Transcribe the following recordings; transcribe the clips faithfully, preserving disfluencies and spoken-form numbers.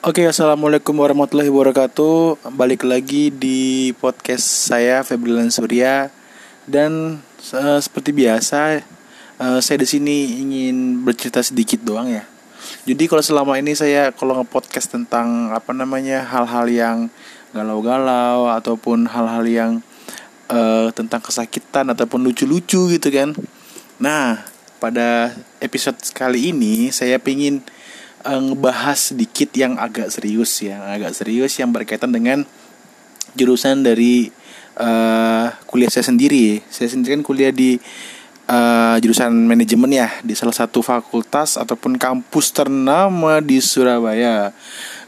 Oke, okay, assalamualaikum warahmatullahi wabarakatuh. Balik lagi di podcast saya, Fabrilan Surya. Dan uh, seperti biasa, uh, saya di sini ingin bercerita sedikit doang ya. Jadi kalau selama ini saya kalau nge-podcast tentang apa namanya hal-hal yang galau-galau ataupun hal-hal yang uh, tentang kesakitan ataupun lucu-lucu gitu kan. Nah, pada episode kali ini saya pingin ngebahas sedikit yang agak serius ya, agak serius yang berkaitan dengan jurusan dari uh, kuliah saya sendiri. Saya sendiri kan kuliah di uh, jurusan manajemen ya, di salah satu fakultas ataupun kampus ternama di Surabaya,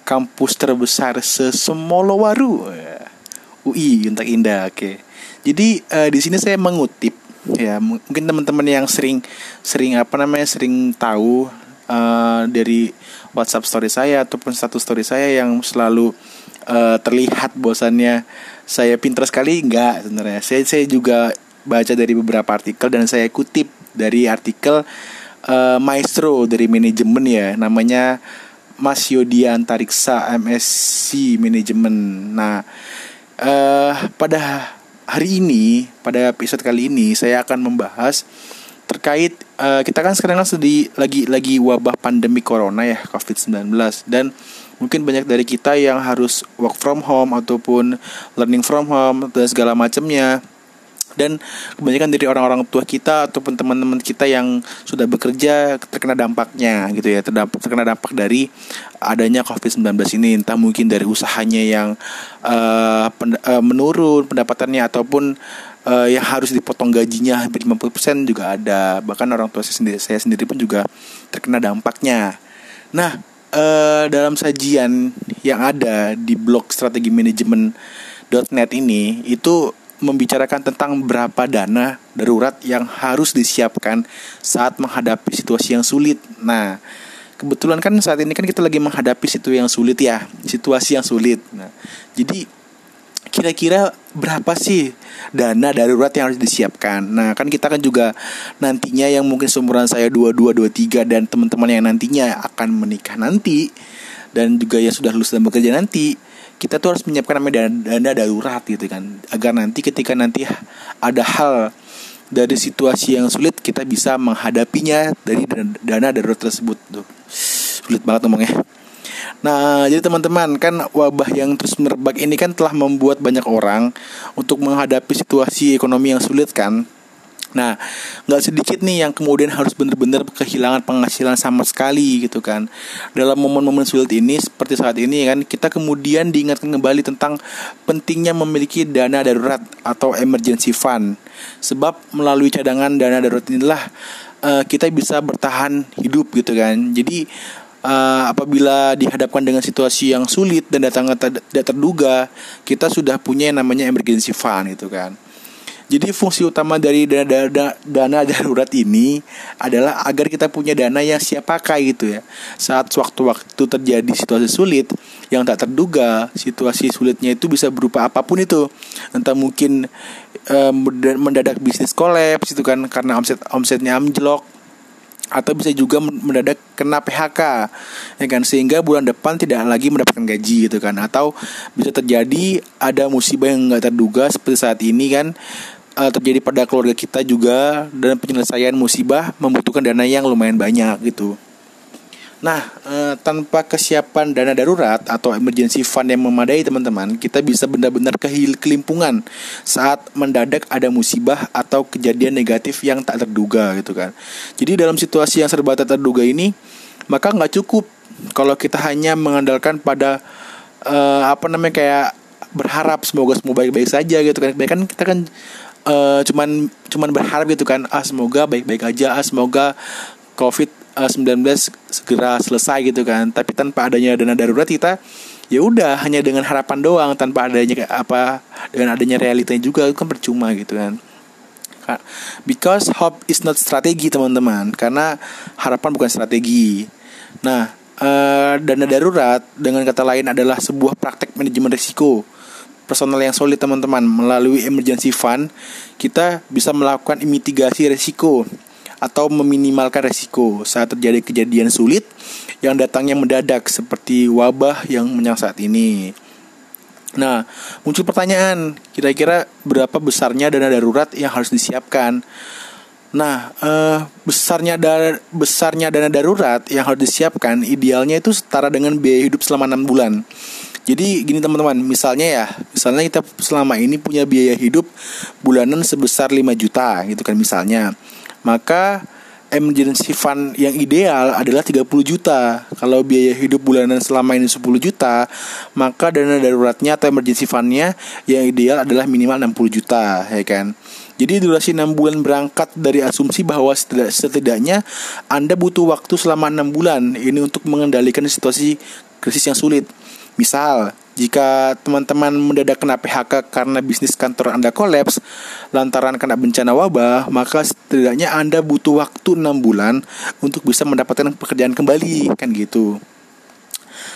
kampus terbesar se-Semolowaru U I Untak Indah. Oke, jadi uh, di sini saya mengutip ya, mungkin teman-teman yang sering sering apa namanya sering tahu Uh, dari WhatsApp story saya ataupun status story saya yang selalu uh, terlihat bosannya saya pinter sekali. Enggak, sebenarnya saya saya juga baca dari beberapa artikel dan saya kutip dari artikel uh, maestro dari manajemen ya, namanya Mas Yodian Tariksa M S C manajemen. Nah, uh, pada hari ini, pada episode kali ini saya akan membahas terkait uh, kita kan sekarang sedih lagi lagi wabah pandemi corona ya, covid sembilan belas, dan mungkin banyak dari kita yang harus work from home ataupun learning from home dan segala macamnya. Dan kebanyakan dari orang-orang tua kita ataupun teman-teman kita yang sudah bekerja terkena dampaknya gitu ya, terdampak terkena dampak dari adanya covid sembilan belas ini, entah mungkin dari usahanya yang uh, pen, uh, menurun pendapatannya ataupun Uh, yang harus dipotong gajinya hampir lima puluh persen juga ada. Bahkan orang tua saya sendiri, saya sendiri pun juga terkena dampaknya. Nah, uh, dalam sajian yang ada di blog strategi manajemen dot net ini, itu membicarakan tentang berapa dana darurat yang harus disiapkan saat menghadapi situasi yang sulit. Nah, kebetulan kan saat ini kan kita lagi menghadapi situasi yang sulit ya, situasi yang sulit. Nah, jadi kira-kira berapa sih dana darurat yang harus disiapkan? Nah, kan kita kan juga nantinya yang mungkin seumuran saya dua puluh dua, dua puluh tiga dan teman-teman yang nantinya akan menikah nanti dan juga yang sudah lulus dan bekerja nanti, kita tuh harus menyiapkan namanya dana, dana darurat gitu kan, agar nanti ketika nanti ada hal dari situasi yang sulit kita bisa menghadapinya dari dana, dana darurat tersebut. Tuh, sulit banget ngomongnya. Nah, jadi teman-teman, kan wabah yang terus merebak ini kan telah membuat banyak orang untuk menghadapi situasi ekonomi yang sulit kan. Nah, gak sedikit nih yang kemudian harus benar-benar kehilangan penghasilan sama sekali gitu kan. Dalam momen-momen sulit ini seperti saat ini kan, kita kemudian diingatkan kembali tentang pentingnya memiliki dana darurat atau emergency fund. Sebab melalui cadangan dana darurat inilah uh, kita bisa bertahan hidup gitu kan. Jadi Uh, apabila dihadapkan dengan situasi yang sulit dan datang tidak terduga, kita sudah punya yang namanya emergency fund gitu kan. Jadi fungsi utama dari dana, dana, dana darurat ini adalah agar kita punya dana yang siap pakai gitu ya, saat sewaktu-waktu terjadi situasi sulit yang tak terduga. Situasi sulitnya itu bisa berupa apapun itu, entah mungkin uh, mendadak bisnis kolaps itu kan karena omset omsetnya anjlok, atau bisa juga mendadak kena P H K ya kan, sehingga bulan depan tidak lagi mendapatkan gaji gitu kan. Atau bisa terjadi ada musibah yang enggak terduga seperti saat ini kan, uh, terjadi pada keluarga kita juga, dan penyelesaian musibah membutuhkan dana yang lumayan banyak gitu. Nah, uh, tanpa kesiapan dana darurat atau emergency fund yang memadai, teman-teman, kita bisa benar-benar kelimpungan saat mendadak ada musibah atau kejadian negatif yang tak terduga gitu kan. Jadi dalam situasi yang serba tak terduga ini, maka nggak cukup kalau kita hanya mengandalkan pada uh, apa namanya kayak berharap semoga semua baik-baik saja gitu kan. Kan kita kan uh, cuman cuman berharap gitu kan, ah semoga baik-baik aja, ah semoga covid sembilan belas segera selesai gitu kan. Tapi tanpa adanya dana darurat, kita ya udah hanya dengan harapan doang, tanpa adanya apa, dengan adanya realitanya juga kan percuma gitu kan. Because hope is not strategi, teman-teman, karena harapan bukan strategi. Nah, eh, dana darurat dengan kata lain adalah sebuah praktek manajemen risiko personal yang solid, teman-teman. Melalui emergency fund, kita bisa melakukan mitigasi risiko atau meminimalkan risiko saat terjadi kejadian sulit yang datangnya mendadak seperti wabah yang menyangsat ini. Nah, muncul pertanyaan, kira-kira berapa besarnya dana darurat yang harus disiapkan? Nah, eh, besarnya da- besarnya dana darurat yang harus disiapkan idealnya itu setara dengan biaya hidup selama enam bulan. Jadi gini teman-teman, misalnya ya, misalnya kita selama ini punya biaya hidup bulanan sebesar lima juta gitu kan misalnya. Maka emergency fund yang ideal adalah tiga puluh juta. Kalau biaya hidup bulanan selama ini sepuluh juta, maka dana daruratnya atau emergency fundnya yang ideal adalah minimal enam puluh juta, ya kan. Jadi durasi enam bulan berangkat dari asumsi bahwa setidaknya Anda butuh waktu selama enam bulan ini untuk mengendalikan situasi krisis yang sulit. Misal, jika teman-teman mendadak kena P H K karena bisnis kantor Anda kolaps lantaran kena bencana wabah, maka setidaknya Anda butuh waktu enam bulan untuk bisa mendapatkan pekerjaan kembali, kan gitu.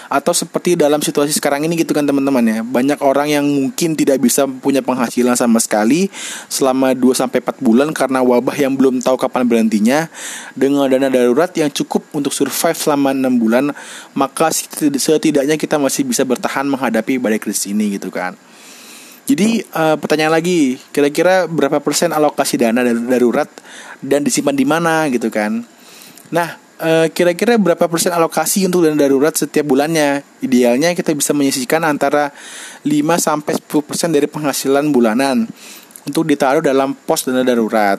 Atau seperti dalam situasi sekarang ini gitu kan teman-teman ya, banyak orang yang mungkin tidak bisa punya penghasilan sama sekali selama dua sampai empat bulan karena wabah yang belum tahu kapan berhentinya. Dengan dana darurat yang cukup untuk survive selama enam bulan, maka setidaknya kita masih bisa bertahan menghadapi badai krisis ini gitu kan. Jadi uh, pertanyaan lagi, kira-kira berapa persen alokasi dana darurat dan disimpan di mana gitu kan. Nah, kira-kira berapa persen alokasi untuk dana darurat setiap bulannya? Idealnya kita bisa menyisihkan antara lima sampai sepuluh persen dari penghasilan bulanan untuk ditaruh dalam pos dana darurat.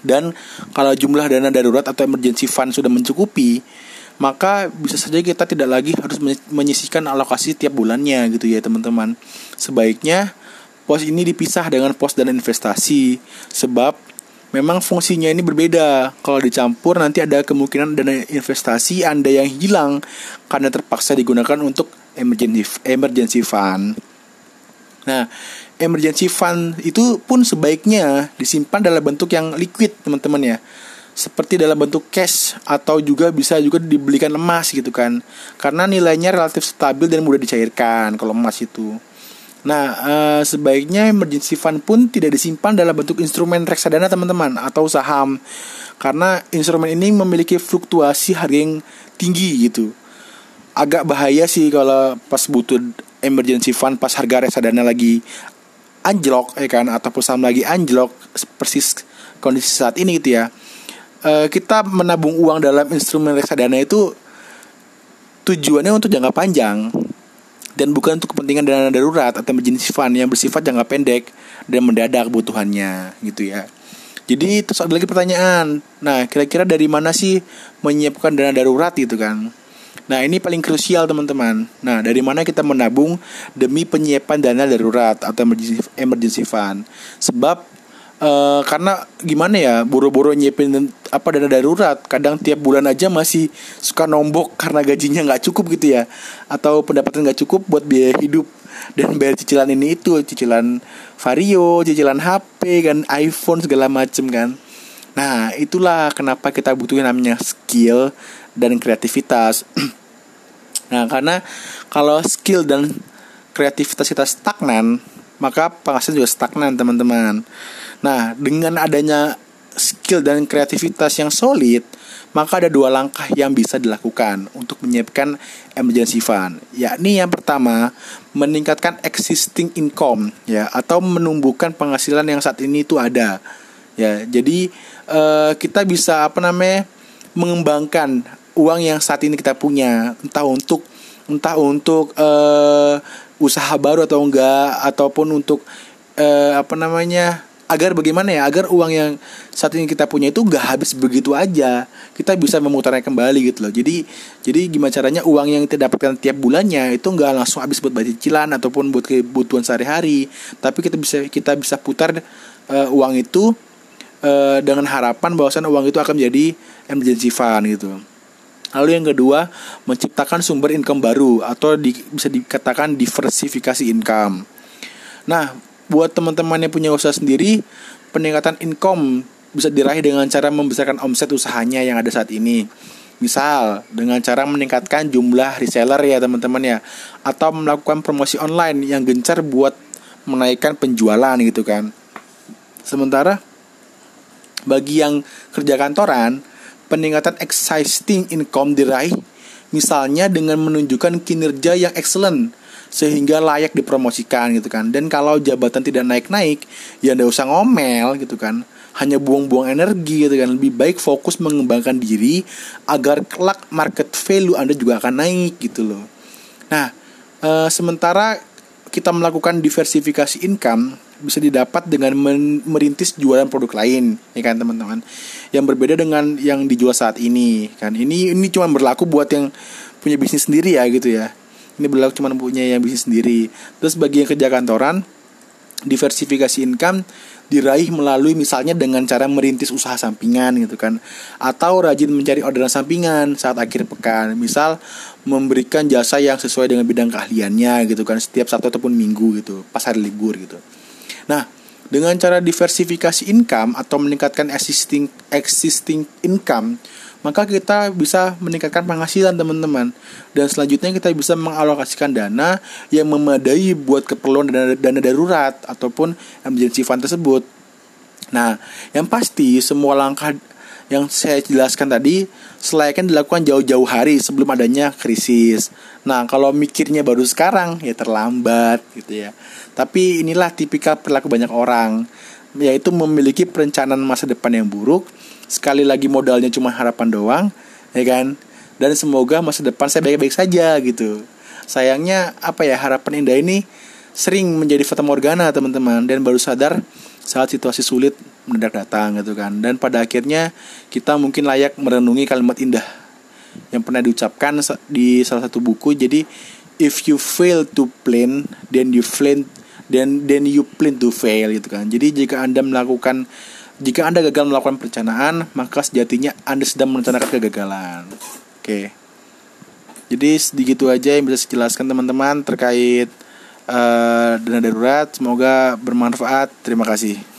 Dan kalau jumlah dana darurat atau emergency fund sudah mencukupi, maka bisa saja kita tidak lagi harus menyisihkan alokasi tiap bulannya gitu ya teman-teman. Sebaiknya pos ini dipisah dengan pos dana investasi, sebab memang fungsinya ini berbeda. Kalau dicampur nanti ada kemungkinan dana investasi Anda yang hilang karena terpaksa digunakan untuk emergency, emergency fund. Nah, emergency fund itu pun sebaiknya disimpan dalam bentuk yang liquid teman-teman ya, seperti dalam bentuk cash atau juga bisa juga dibelikan emas gitu kan, karena nilainya relatif stabil dan mudah dicairkan kalau emas itu. Nah, eh, sebaiknya emergency fund pun tidak disimpan dalam bentuk instrumen reksadana teman-teman atau saham, karena instrumen ini memiliki fluktuasi harga yang tinggi gitu. Agak bahaya sih kalau pas butuh emergency fund pas harga reksadana lagi anjlok ya kan, ataupun saham lagi anjlok persis kondisi saat ini gitu ya. eh, Kita menabung uang dalam instrumen reksadana itu tujuannya untuk jangka panjang dan bukan untuk kepentingan dana darurat atau emergency fund yang bersifat jangka pendek dan mendadak kebutuhannya gitu ya. Jadi terus ada lagi pertanyaan, nah kira-kira dari mana sih menyiapkan dana darurat gitu kan. Nah ini paling krusial teman-teman. Nah, dari mana kita menabung demi penyiapan dana darurat atau emergency fund. Sebab e, karena gimana ya, boro-boro nyiapin apa dana darurat, kadang tiap bulan aja masih suka nombok karena gajinya nggak cukup gitu ya, atau pendapatan nggak cukup buat biaya hidup dan bayar cicilan ini itu, cicilan Vario, cicilan H P kan, iPhone segala macem kan. Nah, itulah kenapa kita butuhin namanya skill dan kreativitas. Nah, karena kalau skill dan kreativitas kita stagnan, maka penghasilan juga stagnan teman-teman. Nah, dengan adanya skill dan kreativitas yang solid, maka ada dua langkah yang bisa dilakukan untuk menyiapkan emergency fund. Yakni yang pertama, meningkatkan existing income ya, atau menumbuhkan penghasilan yang saat ini itu ada ya. Jadi eh, kita bisa apa namanya mengembangkan uang yang saat ini kita punya, entah untuk entah untuk eh, usaha baru atau enggak, ataupun untuk eh, apa namanya agar bagaimana ya, agar uang yang saat ini kita punya itu gak habis begitu aja, kita bisa memutarnya kembali gitu loh. Jadi jadi gimana caranya uang yang kita dapatkan tiap bulannya itu gak langsung habis buat bayar cicilan ataupun buat kebutuhan sehari-hari, tapi kita bisa kita bisa putar uh, uang itu uh, dengan harapan bahwasannya uang itu akan menjadi emergency fund gitu. Lalu yang kedua, menciptakan sumber income baru atau di, bisa dikatakan diversifikasi income. Nah, buat teman-teman yang punya usaha sendiri, peningkatan income bisa diraih dengan cara membesarkan omset usahanya yang ada saat ini. Misal, dengan cara meningkatkan jumlah reseller ya teman-teman ya, atau melakukan promosi online yang gencar buat menaikkan penjualan gitu kan. Sementara bagi yang kerja kantoran, peningkatan existing income diraih misalnya dengan menunjukkan kinerja yang excellent sehingga layak dipromosikan gitu kan. Dan kalau jabatan tidak naik-naik, ya enggak usah ngomel gitu kan. Hanya buang-buang energi gitu kan. Lebih baik fokus mengembangkan diri agar kelak market value Anda juga akan naik gitu loh. Nah, e, sementara kita melakukan diversifikasi income bisa didapat dengan merintis jualan produk lain, ya kan teman-teman. Yang berbeda dengan yang dijual saat ini kan. Ini ini cuma berlaku buat yang punya bisnis sendiri ya gitu ya. Ini berlaku cuma punya yang bisnis sendiri. Terus bagi yang kerja kantoran, diversifikasi income diraih melalui misalnya dengan cara merintis usaha sampingan gitu kan, atau rajin mencari orderan sampingan saat akhir pekan. Misal memberikan jasa yang sesuai dengan bidang keahliannya gitu kan, setiap Sabtu ataupun Minggu gitu, pas hari libur gitu. Nah, dengan cara diversifikasi income atau meningkatkan existing existing income, maka kita bisa meningkatkan penghasilan teman-teman. Dan selanjutnya kita bisa mengalokasikan dana yang memadai buat keperluan dana, dana darurat ataupun emergency fund tersebut. Nah, yang pasti semua langkah yang saya jelaskan tadi selayaknya dilakukan jauh-jauh hari sebelum adanya krisis. Nah, kalau mikirnya baru sekarang ya terlambat gitu ya. Tapi inilah tipikal perilaku banyak orang, yaitu memiliki perencanaan masa depan yang buruk. Sekali lagi modalnya cuma harapan doang, ya kan? Dan semoga masa depan saya baik-baik saja gitu. Sayangnya apa ya, harapan indah ini sering menjadi fata morgana teman-teman, dan baru sadar saat situasi sulit mendadak datang gitu kan. Dan pada akhirnya kita mungkin layak merenungi kalimat indah yang pernah diucapkan di salah satu buku. Jadi if you fail to plan, then you plan, then then you plan to fail gitu kan. Jadi jika anda melakukan Jika Anda gagal melakukan perencanaan, maka sejatinya Anda sedang merencanakan kegagalan. Oke. Jadi segitu aja yang bisa saya jelaskan teman-teman terkait uh, dana darurat. Semoga bermanfaat. Terima kasih.